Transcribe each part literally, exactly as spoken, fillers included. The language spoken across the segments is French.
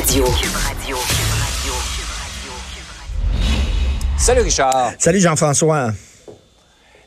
Radio. Cube Radio. Salut Richard. Salut Jean-François.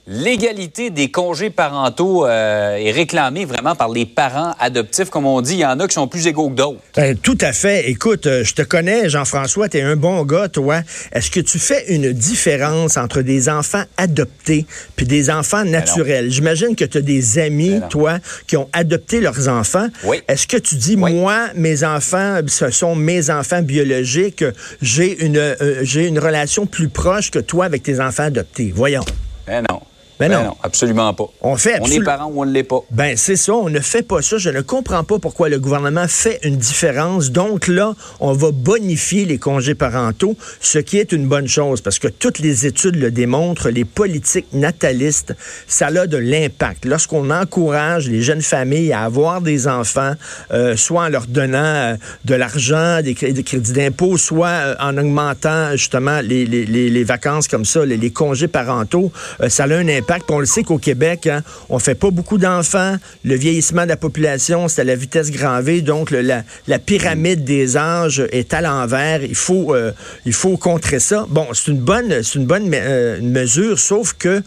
L'égalité des congés parentaux euh, est réclamée vraiment par les parents adoptifs. Comme on dit, il y en a qui sont plus égaux que d'autres. Ben, tout à fait. Écoute, euh, je te connais, Jean-François, t'es un bon gars, toi. Est-ce que tu fais une différence entre des enfants adoptés puis des enfants naturels? Ben J'imagine que tu as des amis, ben toi, qui ont adopté leurs enfants. Oui. Est-ce que tu dis, oui. moi, mes enfants, ce sont mes enfants biologiques, j'ai une, euh, j'ai une relation plus proche que toi avec tes enfants adoptés? Voyons. Ben non. Ben non. Ben non, absolument pas. On fait absolu- On est parents ou on ne l'est pas. Ben c'est ça, on ne fait pas ça. Je ne comprends pas pourquoi le gouvernement fait une différence. Donc là, on va bonifier les congés parentaux, ce qui est une bonne chose parce que toutes les études le démontrent, les politiques natalistes, ça a de l'impact. Lorsqu'on encourage les jeunes familles à avoir des enfants, euh, soit en leur donnant euh, de l'argent, des, cré- des crédits d'impôt, soit euh, en augmentant justement les, les, les, les vacances comme ça, les, les congés parentaux, euh, ça a un impact. On le sait qu'au Québec, hein, on ne fait pas beaucoup d'enfants. Le vieillissement de la population, c'est à la vitesse grand V. Donc, le, la, la pyramide des âges est à l'envers. Il faut, euh, il faut contrer ça. Bon, c'est une bonne, c'est une bonne me- euh, mesure, sauf que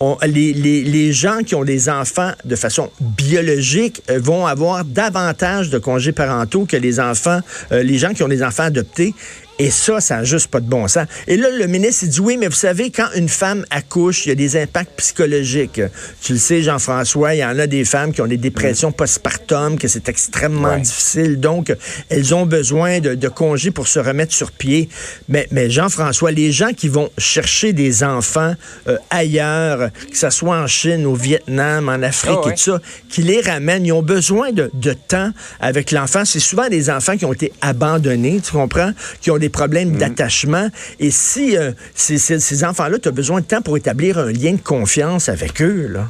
on, les, les, les gens qui ont des enfants de façon biologique euh, vont avoir davantage de congés parentaux que les enfants, euh, les gens qui ont des enfants adoptés. Et ça, ça n'a juste pas de bon sens. Et là, le ministre, il dit, oui, mais vous savez, quand une femme accouche, il y a des impacts psychologiques. Tu le sais, Jean-François, il y en a des femmes qui ont des dépressions postpartum, que c'est extrêmement ouais. difficile. Donc, elles ont besoin de, de congés pour se remettre sur pied. Mais, mais Jean-François, les gens qui vont chercher des enfants euh, ailleurs, que ce soit en Chine, au Vietnam, en Afrique oh, et ouais. tout ça, qui les ramènent, ils ont besoin de, de temps avec l'enfant. C'est souvent des enfants qui ont été abandonnés, tu comprends, qui ont des des problèmes mmh. d'attachement. Et si euh, ces, ces, ces enfants-là, tu as besoin de temps pour établir un lien de confiance avec eux, là.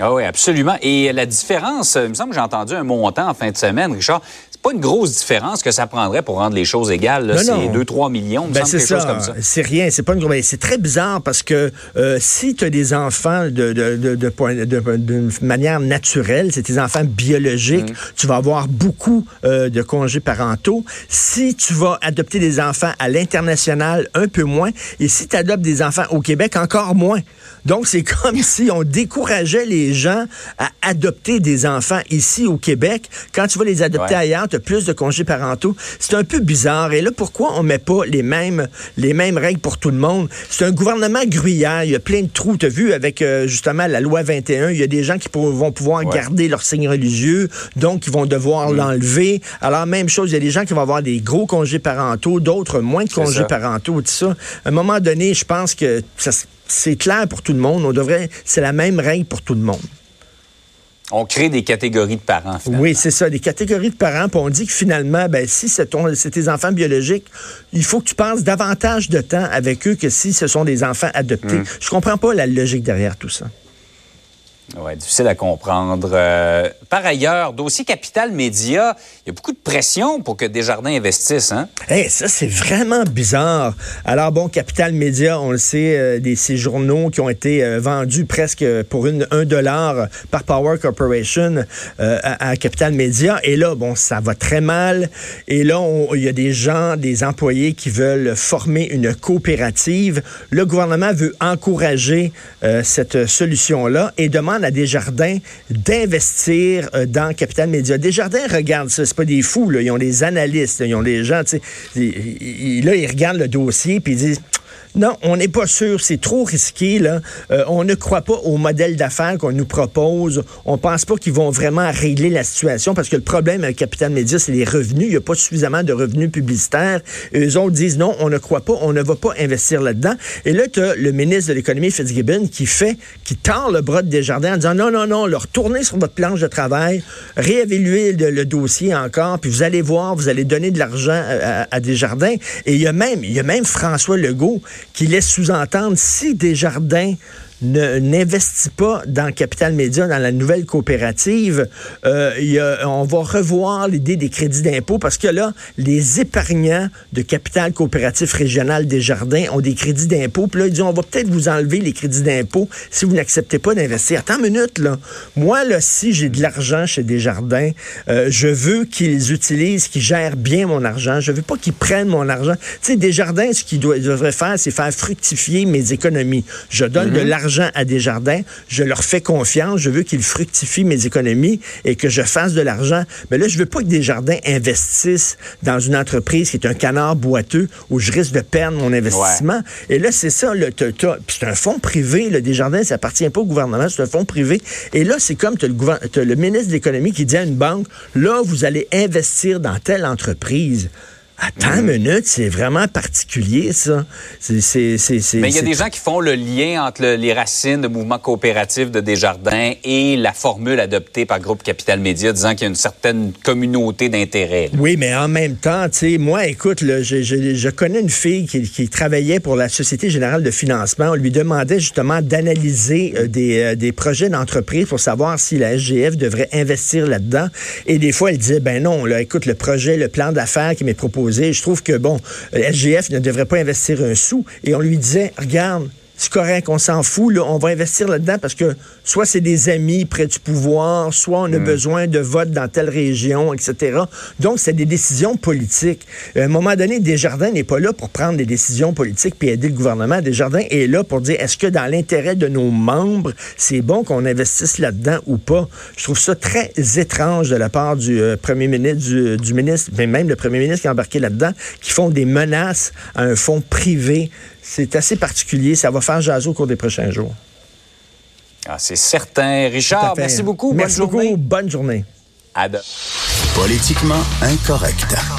Ah oui, absolument. Et la différence, il me semble que j'ai entendu un montant en fin de semaine, Richard. C'est pas une grosse différence que ça prendrait pour rendre les choses égales. Là. Non, c'est deux à trois millions, il ben me semble, quelque ça. chose comme ça. C'est rien, c'est pas une grosse... C'est très bizarre parce que euh, si tu as des enfants de, de, de, de, de, de manière naturelle, c'est tes enfants biologiques, mmh. tu vas avoir beaucoup euh, de congés parentaux. Si tu vas adopter des enfants à l'international, un peu moins. Et si tu adoptes des enfants au Québec, encore moins. Donc, c'est comme si on décourageait les gens à adopter des enfants ici au Québec. Quand tu vas les adopter ouais. ailleurs, tu as plus de congés parentaux. C'est un peu bizarre. Et là, pourquoi on met pas les mêmes, les mêmes règles pour tout le monde? C'est un gouvernement gruyère. Il y a plein de trous. Tu as vu avec, euh, justement, la loi vingt et un, il y a des gens qui pour, vont pouvoir ouais. garder leur signe religieux, donc ils vont devoir mmh. l'enlever. Alors, même chose, il y a des gens qui vont avoir des gros congés parentaux, d'autres moins de congés parentaux, tout ça. À un moment donné, je pense que ça se C'est clair pour tout le monde. On devrait, c'est la même règle pour tout le monde. On crée des catégories de parents, finalement. Oui, c'est ça, des catégories de parents. Puis on dit que finalement, ben, si c'est, ton, c'est tes enfants biologiques, il faut que tu passes davantage de temps avec eux que si ce sont des enfants adoptés. Mmh. Je comprends pas la logique derrière tout ça. Oui, difficile à comprendre. Euh, par ailleurs, dossier Capitale Média, il y a beaucoup de pression pour que Desjardins investisse, hein? Eh, hey, ça, c'est vraiment bizarre. Alors, bon, Capitale Média, on le sait, euh, des, ces journaux qui ont été euh, vendus presque pour une, un dollar par Power Corporation euh, à, à Capitale Média. Et là, bon, ça va très mal. Et là, il y a des gens, des employés qui veulent former une coopérative. Le gouvernement veut encourager euh, cette solution-là et demande à Desjardins d'investir dans Capitale Média. Desjardins regarde ça, c'est pas des fous, là. Ils ont des analystes, là. Ils ont des gens, tu sais, ils, ils, là, ils regardent le dossier puis ils disent non, on n'est pas sûr, c'est trop risqué, là. Euh, on ne croit pas au modèle d'affaires qu'on nous propose. On pense pas qu'ils vont vraiment régler la situation parce que le problème avec Capitale Média, c'est les revenus. Il n'y a pas suffisamment de revenus publicitaires. Et eux autres disent non, on ne croit pas, on ne va pas investir là-dedans. Et là, tu as le ministre de l'Économie, Fitzgibbon, qui fait, qui tend le bras de Desjardins en disant non, non, non, leur tournez sur votre planche de travail, réévaluez le, le dossier encore, puis vous allez voir, vous allez donner de l'argent à, à, à Desjardins. Et il y a même, il y a même François Legault qui laisse sous-entendre si Desjardins ne, n'investit pas dans Capitale Média, dans la nouvelle coopérative, euh, y a, on va revoir l'idée des crédits d'impôt parce que là, les épargnants de Capital Coopératif Régional Desjardins ont des crédits d'impôt. Puis là, ils disent, on va peut-être vous enlever les crédits d'impôt si vous n'acceptez pas d'investir. Attends une minute, là. Moi, là, si j'ai de l'argent chez Desjardins, euh, je veux qu'ils utilisent, qu'ils gèrent bien mon argent. Je veux pas qu'ils prennent mon argent. Tu sais, Desjardins, ce qu'ils devraient faire, c'est faire fructifier mes économies. Je donne mm-hmm. de l'argent à Desjardins, je leur fais confiance, je veux qu'ils fructifient mes économies et que je fasse de l'argent. Mais là, je veux pas que Desjardins investissent dans une entreprise qui est un canard boiteux où je risque de perdre mon investissement. Ouais. Et là, c'est ça. Là, t'as, t'as, c'est un fonds privé. Là, Desjardins, ça appartient pas au gouvernement, c'est un fonds privé. Et là, c'est comme t'as le, gouvern... t'as le ministre de l'Économie qui dit à une banque, là, vous allez investir dans telle entreprise. Attends une minute, c'est vraiment particulier, ça. C'est, c'est, c'est, c'est, Mais il y a c'est... des gens qui font le lien entre le, les racines de mouvement coopératif de Desjardins et la formule adoptée par Groupe Capitale Média, disant qu'il y a une certaine communauté d'intérêts. Oui, mais en même temps, tu sais, moi, écoute, là, je, je, je connais une fille qui, qui travaillait pour la Société générale de financement. On lui demandait justement d'analyser euh, des, euh, des projets d'entreprise pour savoir si la S G F devrait investir là-dedans. Et des fois, elle disait, ben non, là, écoute, le projet, le plan d'affaires qui m'est proposé, je trouve que, bon, S G F ne devrait pas investir un sou. Et on lui disait, regarde, c'est correct, on s'en fout, là, on va investir là-dedans parce que soit c'est des amis près du pouvoir, soit on a mmh. besoin de votes dans telle région, et cetera. Donc, c'est des décisions politiques. À un moment donné, Desjardins n'est pas là pour prendre des décisions politiques puis aider le gouvernement. Desjardins est là pour dire, est-ce que dans l'intérêt de nos membres, c'est bon qu'on investisse là-dedans ou pas? Je trouve ça très étrange de la part du euh, premier ministre, du, du ministre, mais même le premier ministre qui est embarqué là-dedans, qui font des menaces à un fonds privé. C'est assez particulier. Ça va faire jaser au cours des prochains jours. Ah, c'est certain. Richard, merci beaucoup. Merci beaucoup. Bonne journée. Bonne journée. À demain. Politiquement incorrect.